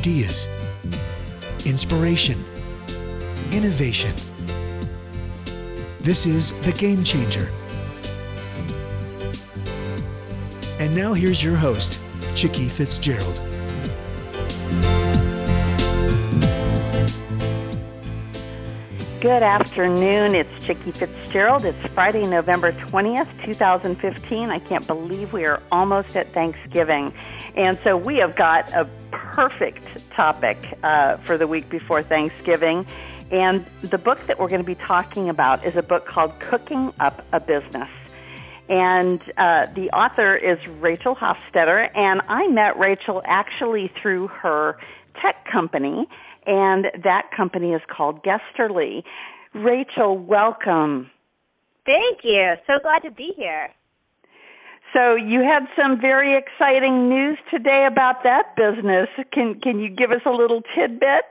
ideas, inspiration, innovation. This is The Game Changer. And now here's your host, Chicke Fitzgerald. Good afternoon. It's Chicke Fitzgerald. It's Friday, November 20th, 2015. I can't believe we are almost at Thanksgiving. And so we have got a perfect topic for the week before Thanksgiving. And the book that we're going to be talking about is a book called Cooking Up a Business. And the author is Rachel Hofstetter, and I met Rachel actually through her tech company, and that company is called Guesterly. Rachel, welcome. Thank you. So glad to be here. So you had some very exciting news today about that business. Can you give us a little tidbit?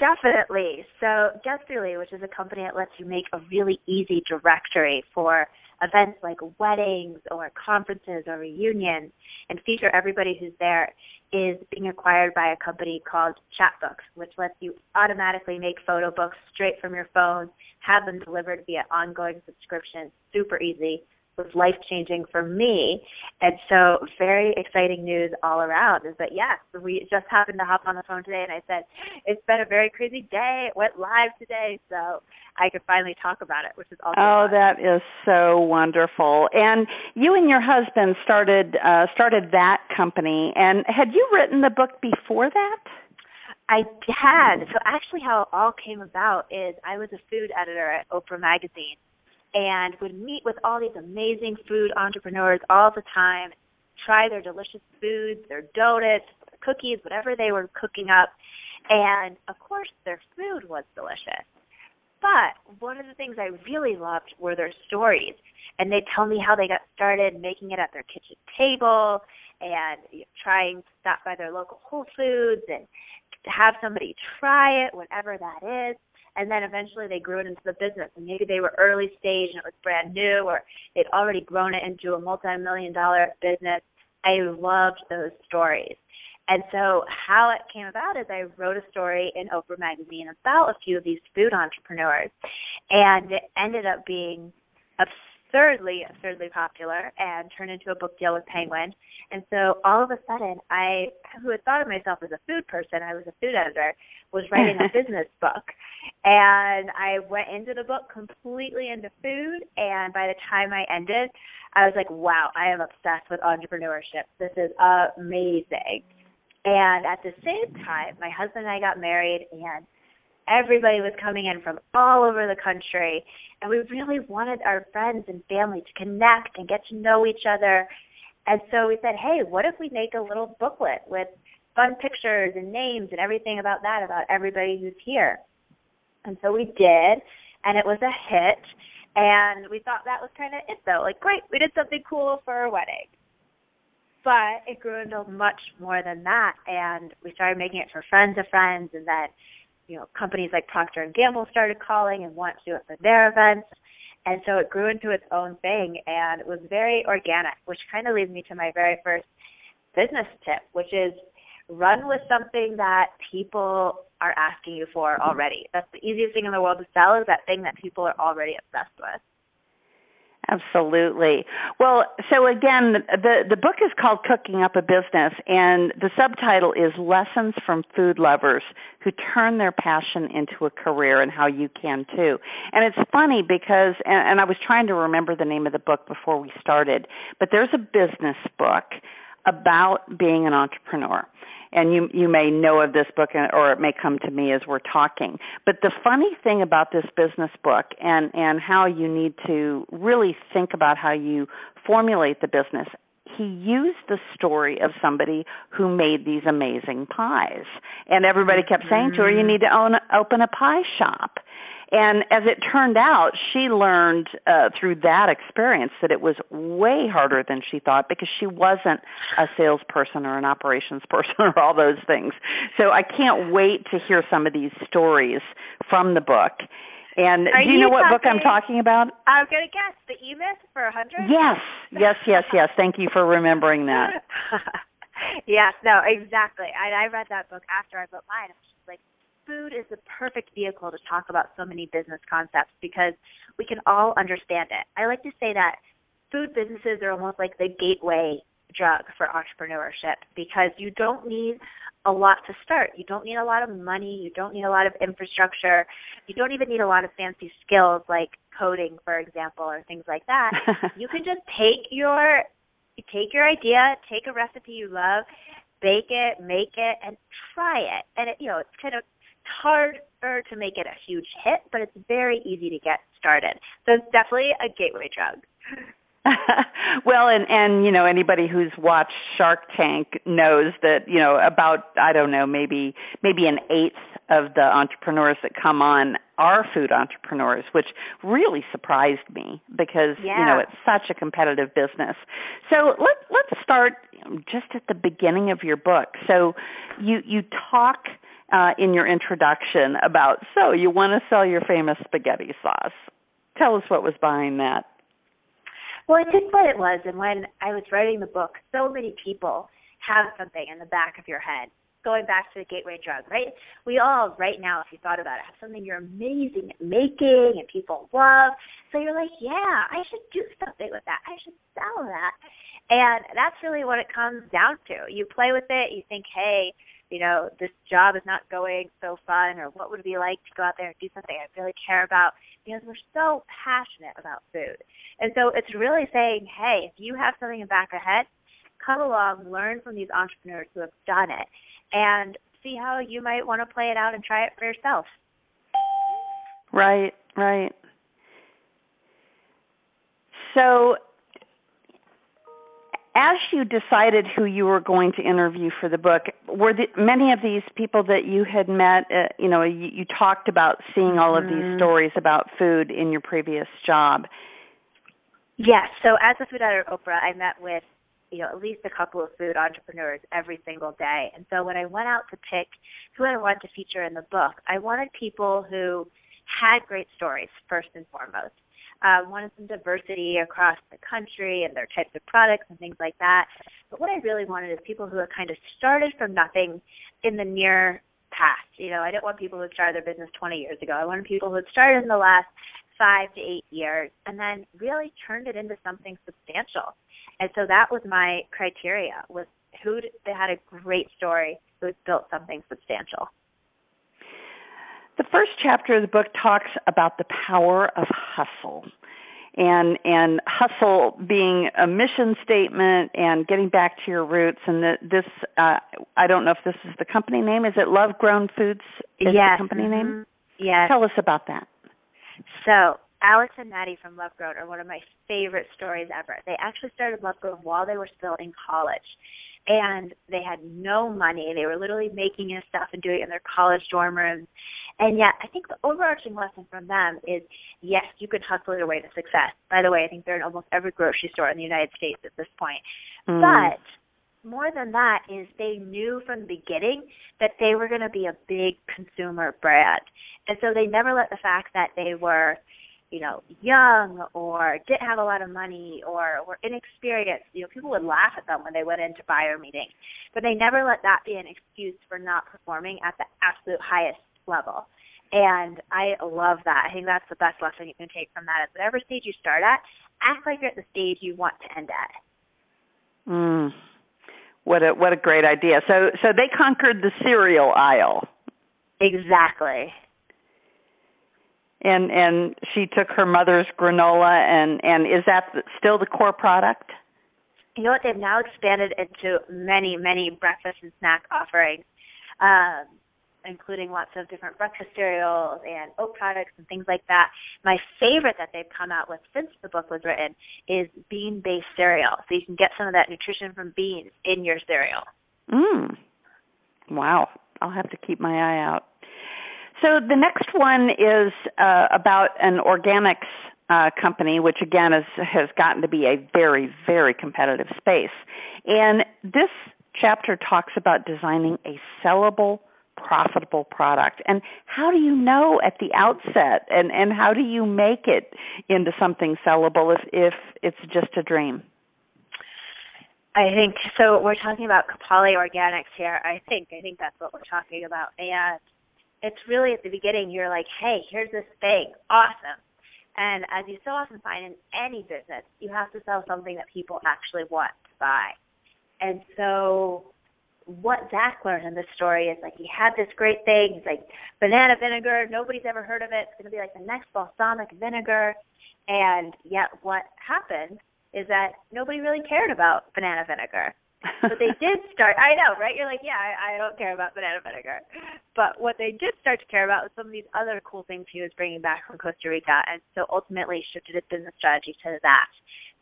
Definitely. So Guesterly, which is a company that lets you make a really easy directory for events like weddings or conferences or reunions and feature everybody who's there, is being acquired by a company called Chatbooks, which lets you automatically make photo books straight from your phone, have them delivered via ongoing subscription, super easy. It was life-changing for me, and so very exciting news all around is that, yes, we just happened to hop on the phone today, and I said, it's been a very crazy day. It went live today, so I could finally talk about it, which is awesome. Oh, that is so wonderful. And you and your husband started that company, and had you written the book before that? I had. So actually how it all came about is I was a food editor at Oprah Magazine, and would meet with all these amazing food entrepreneurs all the time, try their delicious foods, their donuts, their cookies, whatever they were cooking up. And, of course, their food was delicious. But one of the things I really loved were their stories. And they'd tell me how they got started making it at their kitchen table and trying to stop by their local Whole Foods and have somebody try it, whatever that is. And then eventually they grew it into the business. And maybe they were early stage and it was brand new, or they'd already grown it into a multi-million-dollar business. I loved those stories. And so how it came about is I wrote a story in Oprah Magazine about a few of these food entrepreneurs. And it ended up being absurdly popular and turned into a book deal with Penguin. And so all of a sudden, I, who had thought of myself as a food person, I was a food editor, was writing a business book. And I went into the book completely into food. And by the time I ended, I was like, wow, I am obsessed with entrepreneurship. This is amazing. And at the same time, my husband and I got married, and everybody was coming in from all over the country, and we really wanted our friends and family to connect and get to know each other. And so we said, hey, what if we make a little booklet with fun pictures and names and everything about that, about everybody who's here? And so we did, and it was a hit, and we thought that was kind of it, though. Like, great, we did something cool for our wedding. But it grew into much more than that, and we started making it for friends of friends, and then companies like Procter & Gamble started calling and wanted to do it for their events. And so it grew into its own thing, and it was very organic, which kind of leads me to my very first business tip, which is run with something that people are asking you for already. That's the easiest thing in the world to sell, is that thing that people are already obsessed with. Absolutely. Well, so again, the book is called Cooking Up a Business, and the subtitle is Lessons from Food Lovers Who Turn Their Passion into a Career, and How You Can Too. And it's funny because, and I was trying to remember the name of the book before we started, but there's a business book about being an entrepreneur. And you may know of this book, or it may come to me as we're talking. But the funny thing about this business book, and how you need to really think about how you formulate the business, he used the story of somebody who made these amazing pies. And everybody kept saying to her, you need to open a pie shop. And as it turned out, she learned through that experience that it was way harder than she thought, because she wasn't a salesperson or an operations person or all those things. So I can't wait to hear some of these stories from the book. And do you know what book I'm talking about? I'm going to guess The E-Myth for 100? Yes. Thank you for remembering that. Yes, no, exactly. I read that book after I wrote mine. I'm just like, food is the perfect vehicle to talk about so many business concepts because we can all understand it. I like to say that food businesses are almost like the gateway drug for entrepreneurship because you don't need a lot to start. You don't need a lot of money. You don't need a lot of infrastructure. You don't even need a lot of fancy skills like coding, for example, or things like that. You can just take your idea, take a recipe you love, bake it, make it, and try it. And it, you know, it's kind of harder to make it a huge hit, but it's very easy to get started. So it's definitely a gateway drug. Well, and you know, anybody who's watched Shark Tank knows that, you know, about, I don't know, maybe an eighth of the entrepreneurs that come on are food entrepreneurs, which really surprised me because, you know, it's such a competitive business. So let's start just at the beginning of your book. So you talk in your introduction about, so you want to sell your famous spaghetti sauce. Tell us what was behind that. Well, I think what it was, and when I was writing the book, so many people have something in the back of your head, going back to the gateway drug, right? We all, right now, if you thought about it, have something you're amazing at making and people love. So you're like, yeah, I should do something with that. I should sell that. And that's really what it comes down to. You play with it. You think, hey, you know, this job is not going so fun, or what would it be like to go out there and do something I really care about? Because we're so passionate about food. And so it's really saying, hey, if you have something in the back of your head, come along, learn from these entrepreneurs who have done it, and see how you might want to play it out and try it for yourself. Right, right. So as you decided who you were going to interview for the book, were many of these people that you had met, you know, you talked about seeing all of these stories about food in your previous job? Yes. So as a food editor at Oprah, I met with, you know, at least a couple of food entrepreneurs every single day. And so when I went out to pick who I wanted to feature in the book, I wanted people who had great stories first and foremost. Wanted some diversity across the country and their types of products and things like that. But what I really wanted is people who had kind of started from nothing in the near past. You know, I didn't want people who had started their business 20 years ago. I wanted people who had started in the last 5 to 8 years and then really turned it into something substantial. And so that was my criteria, was who had a great story, who had built something substantial. The first chapter of the book talks about the power of hustle, and hustle being a mission statement and getting back to your roots. And this, I don't know if this is the company name. Is it Love Grown Foods? Is the company name? Yes. Tell us about that. So Alex and Maddie from Love Grown are one of my favorite stories ever. They actually started Love Grown while they were still in college. And they had no money. They were literally making this stuff and doing it in their college dorm rooms. And yet I think the overarching lesson from them is, yes, you can hustle your way to success. By the way, I think they're in almost every grocery store in the United States at this point. Mm. But more than that is they knew from the beginning that they were going to be a big consumer brand. And so they never let the fact that they were, you know, young or didn't have a lot of money or were inexperienced. You know, people would laugh at them when they went into buyer meetings, but they never let that be an excuse for not performing at the absolute highest level. And I love that. I think that's the best lesson you can take from that is whatever stage you start at, act like you're at the stage you want to end at. Mm. What a great idea. So they conquered the cereal aisle. Exactly. And she took her mother's granola, and is that still the core product? You know what? They've now expanded into many, many breakfast and snack offerings, including lots of different breakfast cereals and oat products and things like that. My favorite that they've come out with since the book was written is bean-based cereal. So you can get some of that nutrition from beans in your cereal. Mm. Wow. I'll have to keep my eye out. So the next one is about an organics company, which, again, has gotten to be a very, very competitive space. And this chapter talks about designing a sellable, profitable product. And how do you know at the outset, and how do you make it into something sellable if it's just a dream? I think, so we're talking about Kopali Organics here. I think that's what we're talking about. And it's really at the beginning, you're like, hey, here's this thing. Awesome. And as you so often find in any business, you have to sell something that people actually want to buy. And so what Zach learned in this story is, like, he had this great thing. He's like, banana vinegar. Nobody's ever heard of it. It's going to be like the next balsamic vinegar. And yet what happened is that nobody really cared about banana vinegar. But they did start, I know, right? You're like, yeah, I don't care about banana vinegar. But what they did start to care about was some of these other cool things he was bringing back from Costa Rica, and so ultimately shifted his business strategy to that.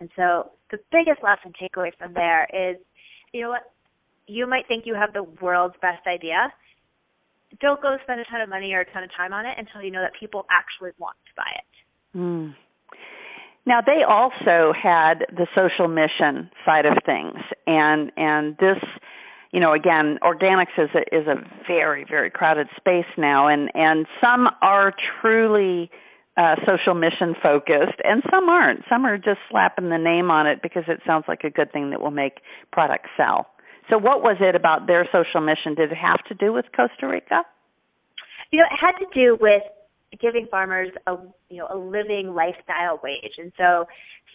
And so the biggest lesson takeaway from there is, you know what, you might think you have the world's best idea. Don't go spend a ton of money or a ton of time on it until you know that people actually want to buy it. Mm. Now, they also had the social mission side of things, and this, you know, again, organics is a very, very crowded space now, and some are truly social mission focused, and some aren't. Some are just slapping the name on it because it sounds like a good thing that will make products sell. So what was it about their social mission? Did it have to do with Costa Rica? You know, it had to do with giving farmers a living lifestyle wage, and so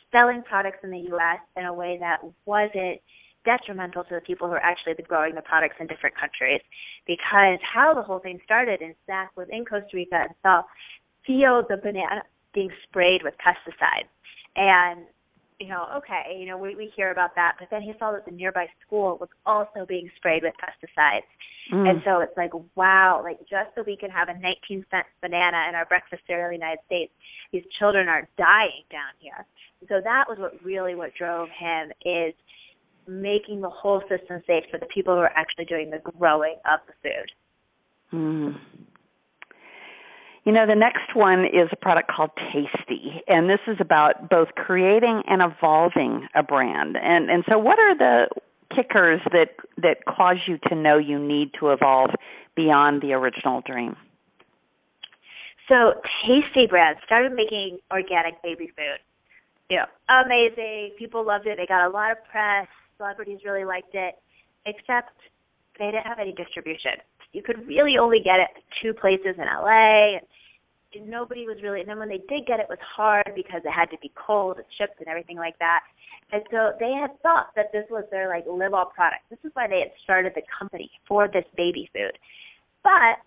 selling products in the U.S. in a way that wasn't detrimental to the people who are actually growing the products in different countries. Because how the whole thing started is Zach was in Costa Rica and saw fields of banana being sprayed with pesticides, and we hear about that, but then he saw that the nearby school was also being sprayed with pesticides. Mm. And so it's like, wow, like just so we can have a 19-cent banana in our breakfast cereal in the United States, these children are dying down here. And so that was what drove him, is making the whole system safe for the people who are actually doing the growing of the food. Mm. You know, the next one is a product called Tasty, and this is about both creating and evolving a brand. And so what are the kickers that cause you to know you need to evolve beyond the original dream? So Tasty Brand started making organic baby food. Yeah, amazing. People loved it. They got a lot of press. Celebrities really liked it, except they didn't have any distribution. You could really only get it two places in LA. And nobody was really, and then when they did get it, it was hard because it had to be cold and shipped and everything like that. And so they had thought that this was their like live all product. This is why they had started the company, for this baby food. But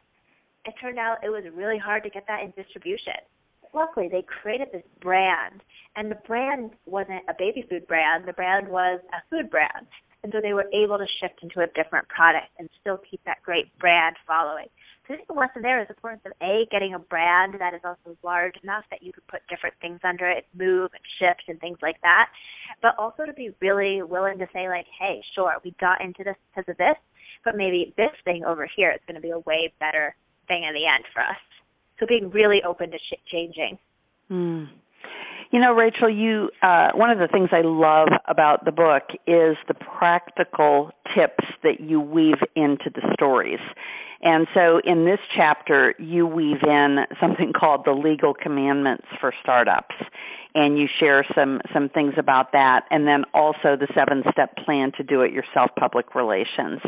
it turned out it was really hard to get that in distribution. Luckily, they created this brand, and the brand wasn't a baby food brand. The brand was a food brand. And so they were able to shift into a different product and still keep that great brand following. So I think the lesson there is the importance of, A, getting a brand that is also large enough that you could put different things under it, move and shift and things like that, but also to be really willing to say, like, hey, sure, we got into this because of this, but maybe this thing over here is going to be a way better thing in the end for us. So being really open to changing. Mm. You know, Rachel, one of the things I love about the book is the practical tips that you weave into the stories. And so in this chapter, you weave in something called the legal commandments for startups, and you share some things about that, and then also the 7-step plan to do it yourself public relations.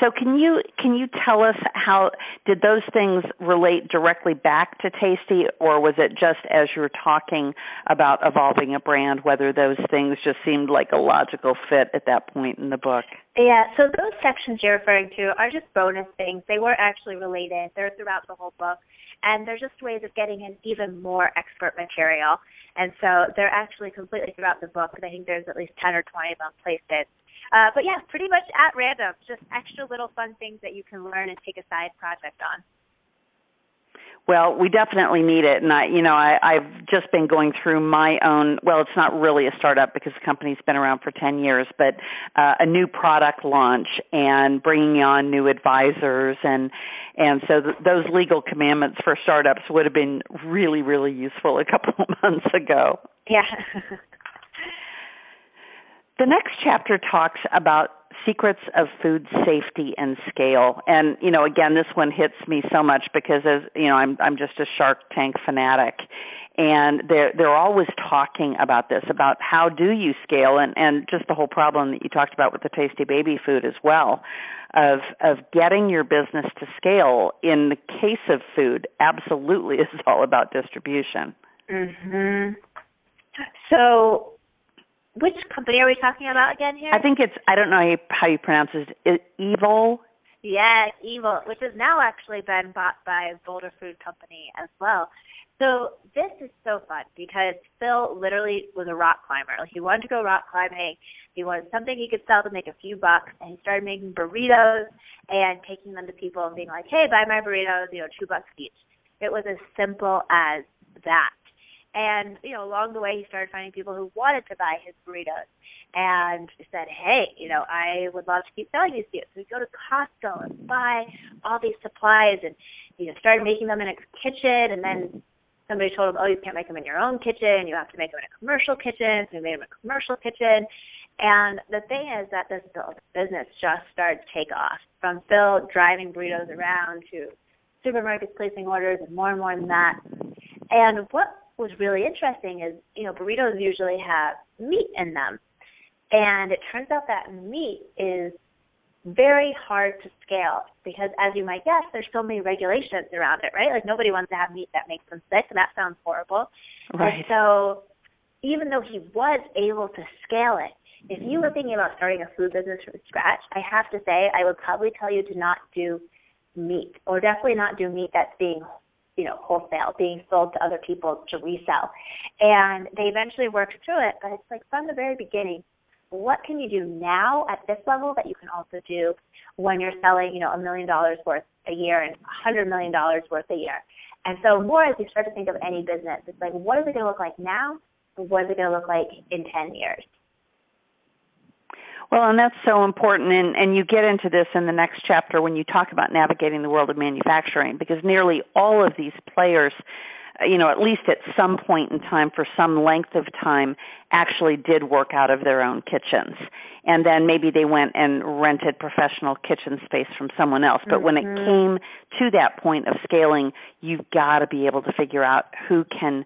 So can you tell us, how did those things relate directly back to Tasty, or was it just as you were talking about evolving a brand, whether those things just seemed like a logical fit at that point in the book? Yeah, so those sections you're referring to are just bonus things. They weren't actually related. They're throughout the whole book. And they're just ways of getting in even more expert material. And so they're actually completely throughout the book. I think there's at least 10 or 20 of them placed in. But, yeah, pretty much at random, just extra little fun things that you can learn and take a side project on. Well, we definitely need it, and I've just been going through my own. Well, it's not really a startup because the company's been around for 10 years, but a new product launch and bringing on new advisors, and so those legal commandments for startups would have been really, really useful a couple of months ago. Yeah. The next chapter talks about secrets of food safety and scale. And, you know, again, this one hits me so much because, as you know, I'm just a Shark Tank fanatic. And they're always talking about this, about how do you scale, and just the whole problem that you talked about with the Tasty Baby Food as well, of getting your business to scale. In the case of food, absolutely, it's all about distribution. Mm-hmm. So which company are we talking about again here? I think it's, I don't know how you pronounce it, Evil. Yeah, Evil, which has now actually been bought by Boulder Food Company as well. So this is so fun because Phil literally was a rock climber. Like, he wanted to go rock climbing. He wanted something he could sell to make a few bucks, and he started making burritos and taking them to people and being like, hey, buy my burritos, you know, $2 each. It was as simple as that. And, you know, along the way, he started finding people who wanted to buy his burritos and said, hey, you know, I would love to keep selling these to you. So we'd go to Costco and buy all these supplies and, you know, started making them in a kitchen. And then somebody told him, oh, you can't make them in your own kitchen. You have to make them in a commercial kitchen. So we made them in a commercial kitchen. And the thing is that this business just started to take off, from Phil driving burritos around to supermarkets placing orders and more than that. And what was really interesting is, you know, burritos usually have meat in them, and it turns out that meat is very hard to scale because, as you might guess, there's so many regulations around it, right? Like, nobody wants to have meat that makes them sick, and that sounds horrible. Right. And so even though he was able to scale it, if you were thinking about starting a food business from scratch, I have to say I would probably tell you to not do meat, or definitely not do meat that's being, you know, wholesale, being sold to other people to resell. And they eventually worked through it, but it's like, from the very beginning, what can you do now at this level that you can also do when you're selling, you know, $1 million worth a year and $100 million worth a year? And so more, as you start to think of any business, it's like, what is it going to look like now? What is it going to look like in 10 years? Well, and that's so important, and you get into this in the next chapter when you talk about navigating the world of manufacturing, because nearly all of these players, you know, at least at some point in time for some length of time, actually did work out of their own kitchens. And then maybe they went and rented professional kitchen space from someone else. But when it came to that point of scaling, you've got to be able to figure out who can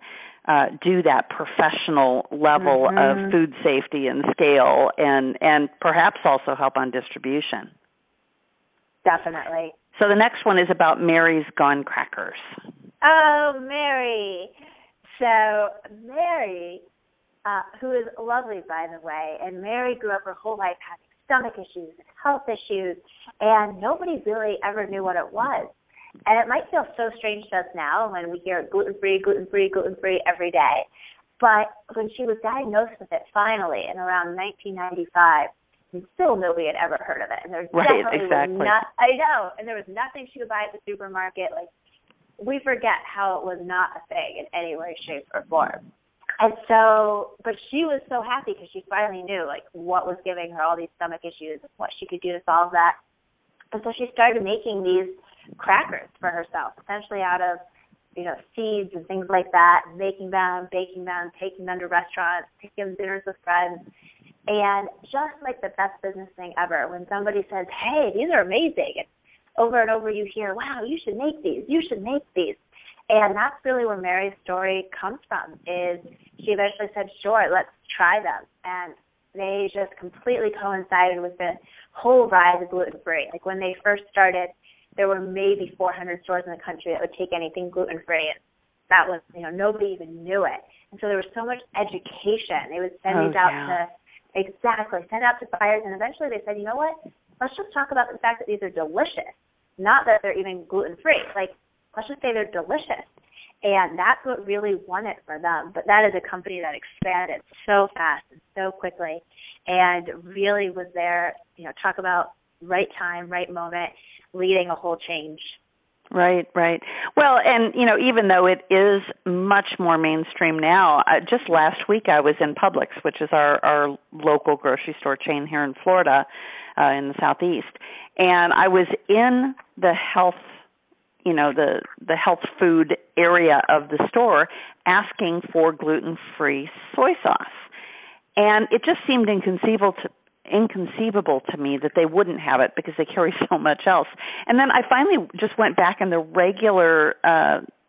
do that professional level of food safety and scale, and perhaps also help on distribution. Definitely. So the next one is about Mary's Gone Crackers. Oh, Mary. So Mary, who is lovely, by the way, and Mary grew up her whole life having stomach issues and health issues, and nobody really ever knew what it was. And it might feel so strange to us now when we hear gluten-free, gluten-free, gluten-free every day. But when she was diagnosed with it finally in around 1995, still nobody had ever heard of it. And there was there was nothing she could buy at the supermarket. Like, we forget how it was not a thing in any way, shape, or form. And so, but she was so happy because she finally knew, like, what was giving her all these stomach issues and what she could do to solve that. And so she started making these crackers for herself, essentially out of, you know, seeds and things like that, making them, baking them, taking them to restaurants, taking them to dinners with friends. And just like the best business thing ever, when somebody says, hey, these are amazing, and over you hear, wow, you should make these, you should make these. And that's really where Mary's story comes from, is she eventually said, sure, let's try them. And they just completely coincided with the whole rise of gluten-free. Like, when they first started, there were maybe 400 stores in the country that would take anything gluten-free. And that was, you know, nobody even knew it. And so there was so much education. They would send these out to, send out to buyers. And eventually they said, you know what, let's just talk about the fact that these are delicious, not that they're even gluten-free. Like, let's just say they're delicious. And that's what really won it for them. But that is a company that expanded so fast and so quickly, and really was there, you know, talk about right time, right moment, leading a whole change. Right, right. Well, and, you know, even though it is much more mainstream now, just last week I was in Publix, which is our local grocery store chain here in Florida, in the Southeast, and I was in the health, you know, the health food area of the store asking for gluten-free soy sauce. And it just seemed inconceivable to me that they wouldn't have it because they carry so much else. And then I finally just went back in the regular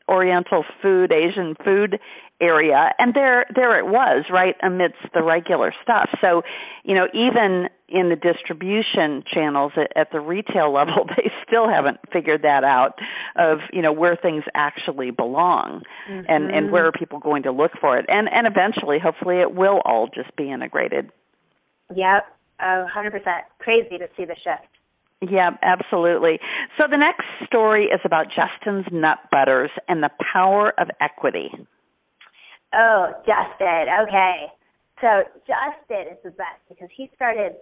Oriental food, Asian food area, and there it was, right amidst the regular stuff. So, you know, even in the distribution channels at the retail level, they still haven't figured that out of, you know, where things actually belong, mm-hmm. and where are people going to look for it. And eventually, hopefully, it will all just be integrated. Yep, 100%. Crazy to see the shift. Yeah, absolutely. So the next story is about Justin's Nut Butters and the power of equity. Oh, Justin. Okay. So Justin is the best because he started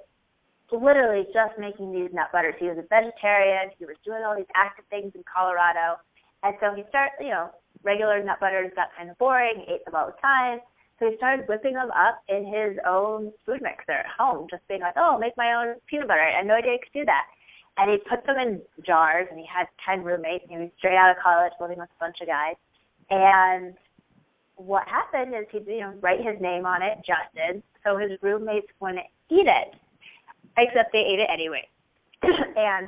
literally just making these nut butters. He was a vegetarian. He was doing all these active things in Colorado. And so he started, you know, regular nut butters got kind of boring, ate them all the time. So he started whipping them up in his own food mixer at home, just being like, oh, I'll make my own peanut butter. I had no idea I could do that. And he put them in jars, and he had 10 roommates, and he was straight out of college living with a bunch of guys. And what happened is he'd, you know, write his name on it, Justin, so his roommates wouldn't eat it, except they ate it anyway. And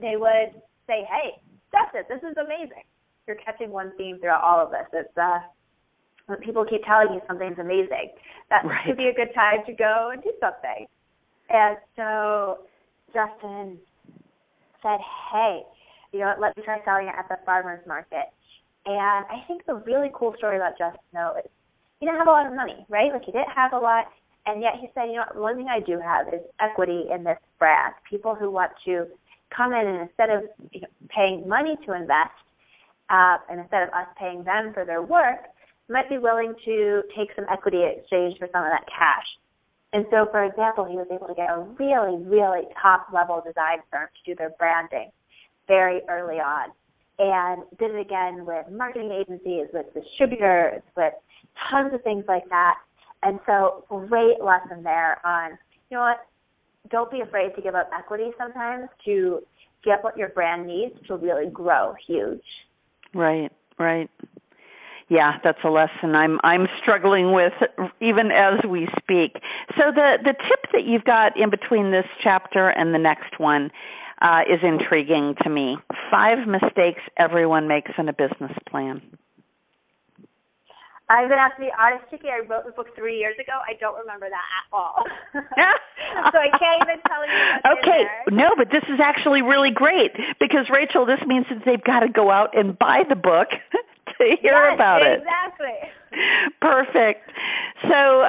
they would say, hey, Justin, this is amazing. You're catching one theme throughout all of this. It's when people keep telling you something's amazing. That right. could be a good time to go and do something. And so Justin said, hey, you know what, let me try selling it at the farmer's market. And I think the really cool story about Justin, though, is he didn't have a lot of money, right? Like, he didn't have a lot, and yet he said, you know what, one thing I do have is equity in this brand, people who want to come in and instead of, you know, paying money to invest and instead of us paying them for their work, might be willing to take some equity exchange for some of that cash. And so, for example, he was able to get a really, really top-level design firm to do their branding very early on. And did it again with marketing agencies, with distributors, with tons of things like that. And so great lesson there on, you know what, don't be afraid to give up equity sometimes to get what your brand needs to really grow huge. Right, right. Yeah, that's a lesson I'm struggling with even as we speak. So the tip that you've got in between this chapter and the next one is intriguing to me. 5 mistakes everyone makes in a business plan. I'm going to have to be honest, Chicke. I wrote the book 3 years ago. I don't remember that at all. So I can't even tell you what's okay. in there. No, but this is actually really great because, Rachel, this means that they've got to go out and buy the book to hear yes, about exactly. it. Exactly. Perfect. So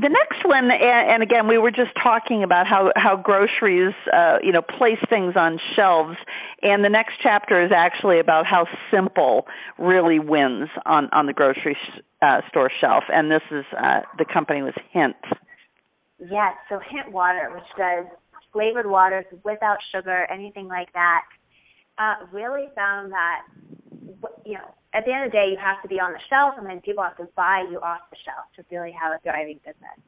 the next one, and again, we were just talking about how groceries, you know, place things on shelves, and the next chapter is actually about how simple really wins on the grocery store shelf, and this is the company was Hint. Yes, so Hint Water, which does flavored waters without sugar, anything like that, really found that, you know, at the end of the day, you have to be on the shelf, and then people have to buy you off the shelf to really have a thriving business.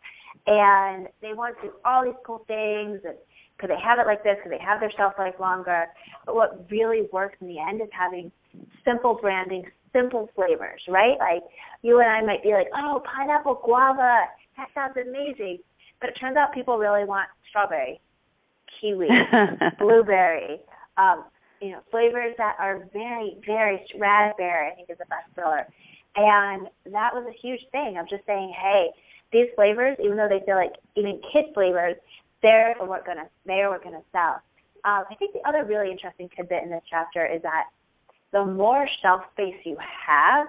And they want to do all these cool things, and could they have it like this? Could they have their shelf life longer? But what really works in the end is having simple branding, simple flavors, right? Like, you and I might be like, oh, pineapple guava, that sounds amazing. But it turns out people really want strawberry, kiwi, blueberry, you know, flavors that are very, very raspberry, I think, is the best seller. And that was a huge thing. I'm just saying, hey, these flavors, even though they feel like even kid flavors, they are what gonna sell. I think the other really interesting tidbit in this chapter is that the more shelf space you have,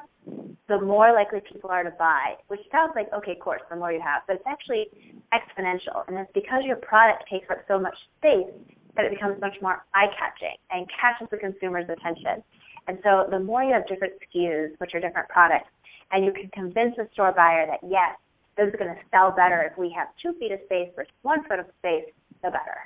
the more likely people are to buy, which sounds like, okay, of course, the more you have, but it's actually exponential. And it's because your product takes up so much space that it becomes much more eye-catching and catches the consumer's attention. And so the more you have different SKUs, which are different products, and you can convince the store buyer that, yes, this is going to sell better if we have 2 feet of space versus 1 foot of space, the better.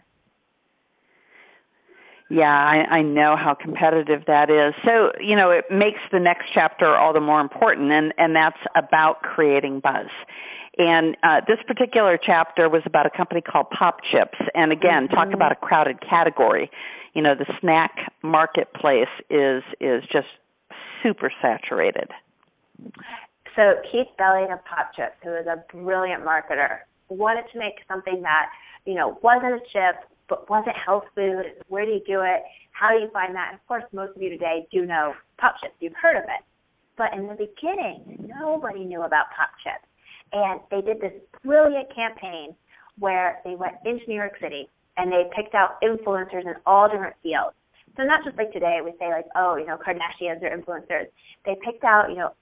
Yeah, I know how competitive that is. So, you know, it makes the next chapter all the more important, and that's about creating buzz. And this particular chapter was about a company called Popchips. And again, mm-hmm. talk about a crowded category. You know, the snack marketplace is just super saturated. So Keith Belly of Popchips, who is a brilliant marketer, wanted to make something that, you know, wasn't a chip, but wasn't health food. Where do you do it? How do you find that? And, of course, most of you today do know Popchips. You've heard of it. But in the beginning, nobody knew about Popchips. And they did this brilliant campaign where they went into New York City and they picked out influencers in all different fields. So not just like today, we say like, oh, you know, Kardashians are influencers. They picked out, 1,000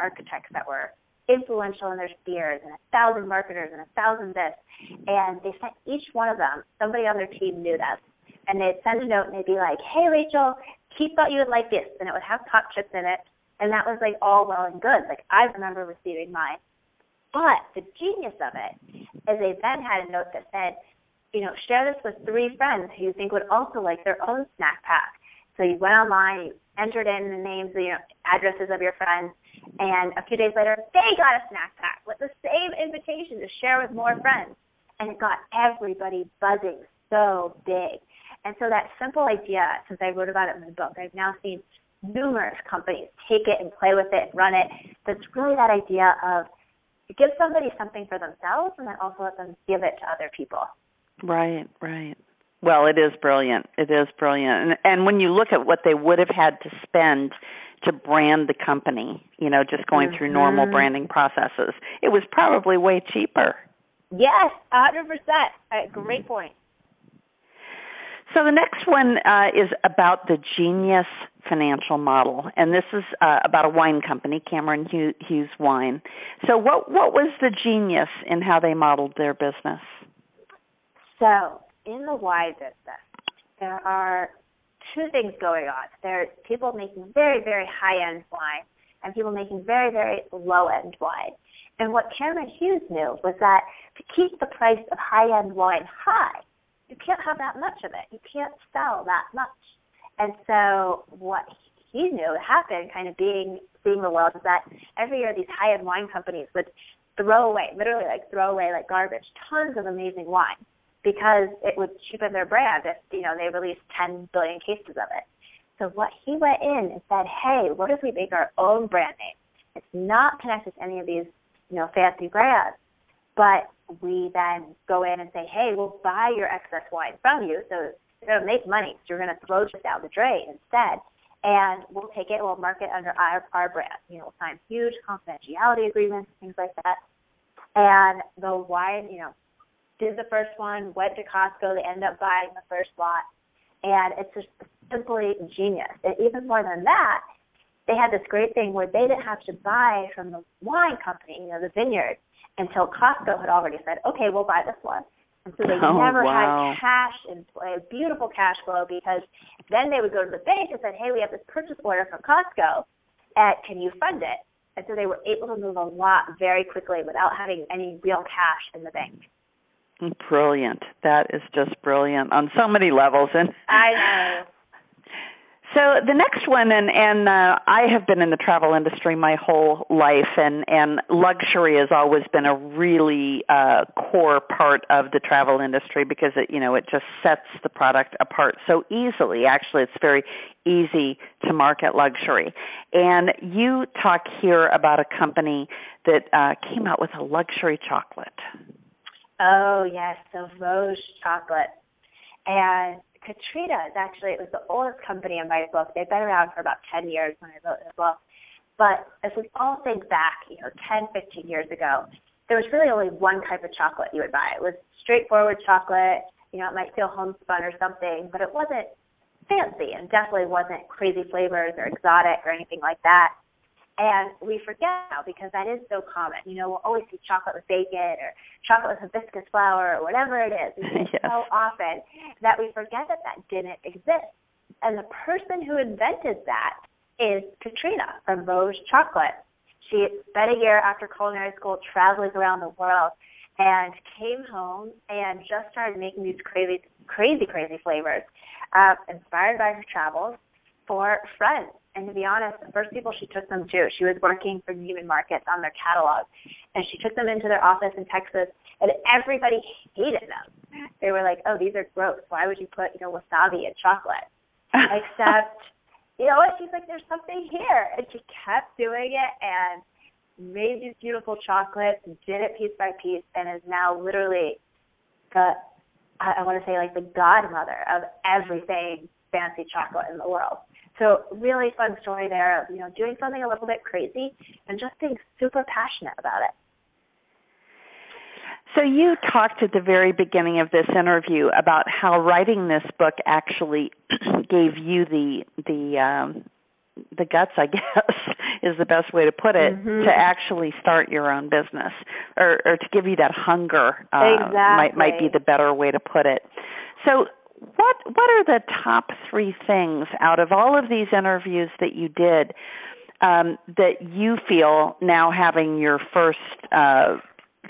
architects that were influential in their spheres and 1,000 marketers and 1,000 this. And they sent each one of them, somebody on their team knew that. And they'd send a note and they'd be like, hey, Rachel, Keith thought you would like this. And it would have Popchips in it. And that was like all well and good. Like I remember receiving mine. But the genius of it is they then had a note that said, share this with 3 friends who you think would also like their own snack pack. So you went online, you entered in the names, addresses of your friends, and a few days later, they got a snack pack with the same invitation to share with more friends. And it got everybody buzzing so big. And so that simple idea, since I wrote about it in my book, I've now seen numerous companies take it and play with it and run it. That's really that idea of give somebody something for themselves and then also let them give it to other people. Right, right. Well, it is brilliant. It is brilliant. And when you look at what they would have had to spend to brand the company, just going through normal branding processes, it was probably way cheaper. Yes, 100%. Great point. So the next one is about the genius financial model, and this is about a wine company, Cameron Hughes Wine. So what was the genius in how they modeled their business? So in the wine business, there are 2 things going on. There are people making very, very high-end wine and people making very, very low-end wine. And what Cameron Hughes knew was that to keep the price of high-end wine high, you can't have that much of it. You can't sell that much. And so what he knew happened, kind of being the world, is that every year these high-end wine companies would throw away like garbage, tons of amazing wine because it would cheapen their brand if, they released 10 billion cases of it. So what he went in and said, hey, what if we make our own brand name? It's not connected to any of these, fancy brands, but we then go in and say, hey, we'll buy your excess wine from you, so you're going to make money, so you're going to throw it down the drain instead, and we'll take it, we'll market under our brand. We'll sign huge confidentiality agreements, things like that. And the wine, did the first one, went to Costco, they ended up buying the first lot, and it's just simply genius. And even more than that, they had this great thing where they didn't have to buy from the wine company, the vineyard, until Costco had already said, okay, we'll buy this one. And so they had cash in play, beautiful cash flow, because then they would go to the bank and say, hey, we have this purchase order from Costco, and can you fund it? And so they were able to move a lot very quickly without having any real cash in the bank. Brilliant. That is just brilliant on so many levels. And I know. So the next one, and I have been in the travel industry my whole life, and luxury has always been a really core part of the travel industry because it just sets the product apart so easily. Actually, it's very easy to market luxury. And you talk here about a company that came out with a luxury chocolate. Oh, yes, the Vosges chocolate. And Katrina it was the oldest company in my book. They've been around for about 10 years when I wrote this book. But if we all think back, 10, 15 years ago, there was really only one type of chocolate you would buy. It was straightforward chocolate. It might feel homespun or something, but it wasn't fancy and definitely wasn't crazy flavors or exotic or anything like that. And we forget now because that is so common. We'll always see chocolate with bacon or chocolate with hibiscus flour or whatever it is. Yes. So often that we forget that didn't exist. And the person who invented that is Katrina from Vosges Chocolate. She spent a year after culinary school traveling around the world and came home and just started making these crazy flavors inspired by her travels for friends. And to be honest, the first people she took them to, she was working for Neiman Markets on their catalog, and she took them into their office in Texas, and everybody hated them. They were like, oh, these are gross. Why would you put, wasabi in chocolate? Except, what? She's like, there's something here. And she kept doing it and made these beautiful chocolates, did it piece by piece, and is now literally I want to say, like the godmother of everything fancy chocolate in the world. So really fun story there of, you know, doing something a little bit crazy and just being super passionate about it. So you talked at the very beginning of this interview about how writing this book actually gave you the guts, I guess, is the best way to put it, to actually start your own business, or to give you that hunger. Might be the better way to put it. So what are the top three things out of all of these interviews that you did that you feel now, having your first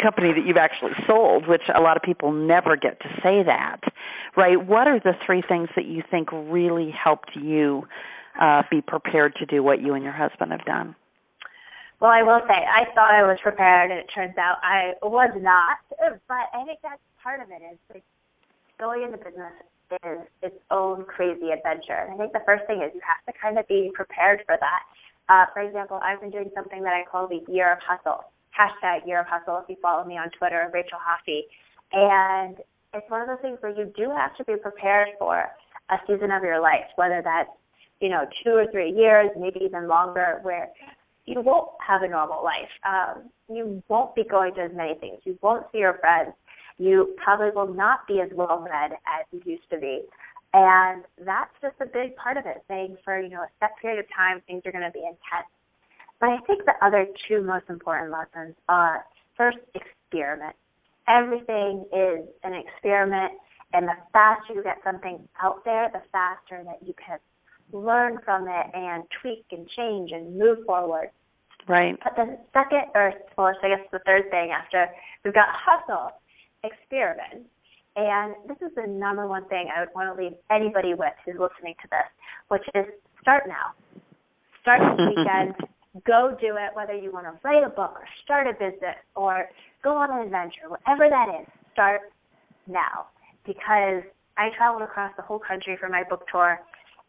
company that you've actually sold, which a lot of people never get to say that, right? What are the three things that you think really helped you be prepared to do what you and your husband have done? Well, I will say, I thought I was prepared, and it turns out I was not. But I think that's part of it, is like, going into business is its own crazy adventure. And I think the first thing is you have to kind of be prepared for that. For example, I've been doing something that I call the Year of Hustle. Hashtag Year of Hustle if you follow me on Twitter, Rachel Hoffy. And it's one of those things where you do have to be prepared for a season of your life, whether that's, you know, 2 or 3 years, maybe even longer, where you won't have a normal life. You won't be going to as many things. You won't see your friends. You probably will not be as well-read as you used to be. And that's just a big part of it, saying for, you know, a set period of time, things are going to be intense. But I think the other two most important lessons are, first, experiment. Everything is an experiment, and the faster you get something out there, the faster that you can learn from it and tweak and change and move forward. Right. But the second, or well, I guess the third thing after we've got hustle, experiment. And this is the number one thing I would want to leave anybody with who's listening to this, which is start now. Start this weekend. Go do it, whether you want to write a book or start a business or go on an adventure, whatever that is, start now. Because I traveled across the whole country for my book tour,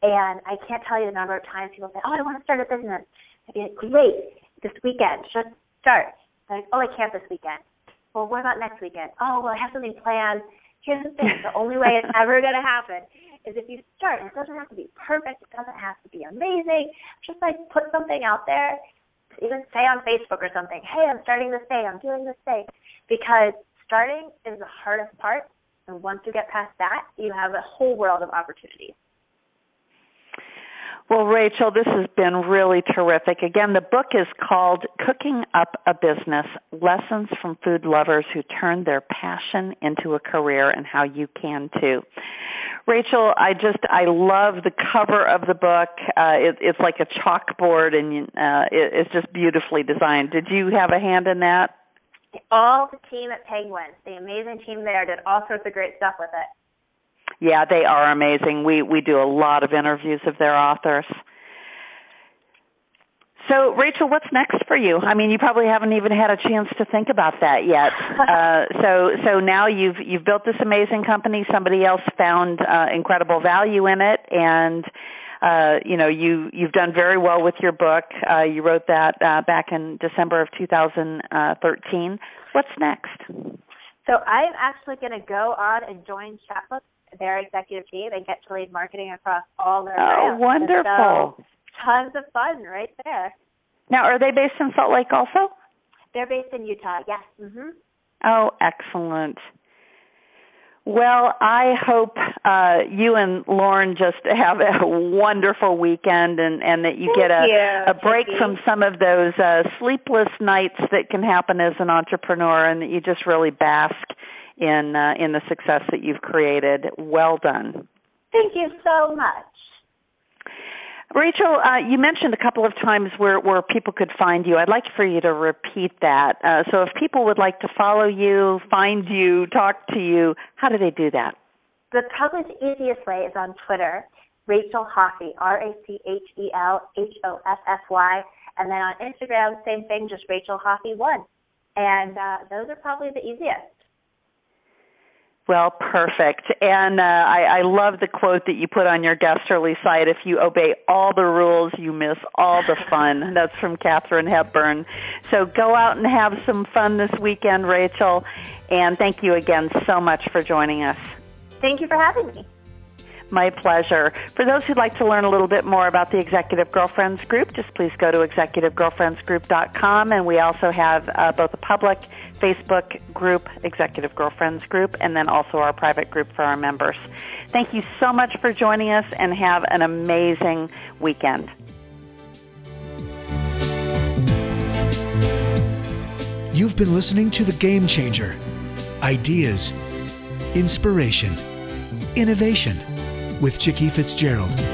and I can't tell you the number of times people say, oh, I want to start a business. I'd be like, great, this weekend, just start. Like, oh, I can't this weekend. Well, what about next weekend? Oh, well, I have something planned. Here's the thing, the only way it's ever going to happen is if you start. It doesn't have to be perfect. It doesn't have to be amazing. Just, like, put something out there, even say on Facebook or something, hey, I'm starting this day, I'm doing this day. Because starting is the hardest part, and once you get past that, you have a whole world of opportunities. Well, Rachel, this has been really terrific. Again, the book is called Cooking Up a Business, Lessons from Food Lovers Who Turned Their Passion into a Career, and How You Can Too. Rachel, I love the cover of the book. It's like a chalkboard, and it's just beautifully designed. Did you have a hand in that? All the team at Penguin, the amazing team there, did all sorts of great stuff with it. Yeah, they are amazing. We do a lot of interviews of their authors. So, Rachel, what's next for you? I mean, you probably haven't even had a chance to think about that yet. So now you've built this amazing company. Somebody else found incredible value in it, and you know, you've done very well with your book. You wrote that back in December of 2013. What's next? So I'm actually going to go on and join Chatbooks, their executive team, and get to lead marketing across all their brands. Oh, wonderful. So, tons of fun right there. Now, are they based in Salt Lake also? They're based in Utah, yes. Mm-hmm. Oh, excellent. Well, I hope you and Lorne just have a wonderful weekend, and that you get a break from some of those sleepless nights that can happen as an entrepreneur, and that you just really bask in the success that you've created. Well done. Thank you so much. Rachel, you mentioned a couple of times where people could find you. I'd like for you to repeat that. So if people would like to follow you, find you, talk to you, how do they do that? Probably the easiest way is on Twitter, Rachel Hoffy, RachelHoffy. And then on Instagram, same thing, just Rachel Hoffy1. And those are probably the easiest. Well, perfect. And I love the quote that you put on your Guesterly site, if you obey all the rules, you miss all the fun. That's from Katherine Hepburn. So go out and have some fun this weekend, Rachel. And thank you again so much for joining us. Thank you for having me. My pleasure. For those who'd like to learn a little bit more about the Executive Girlfriends Group, just please go to executivegirlfriendsgroup.com, and we also have both a public Facebook group, Executive Girlfriends Group, and then also our private group for our members. Thank you so much for joining us, and have an amazing weekend. You've been listening to The Game Changer. Ideas, inspiration, innovation with Chicke Fitzgerald.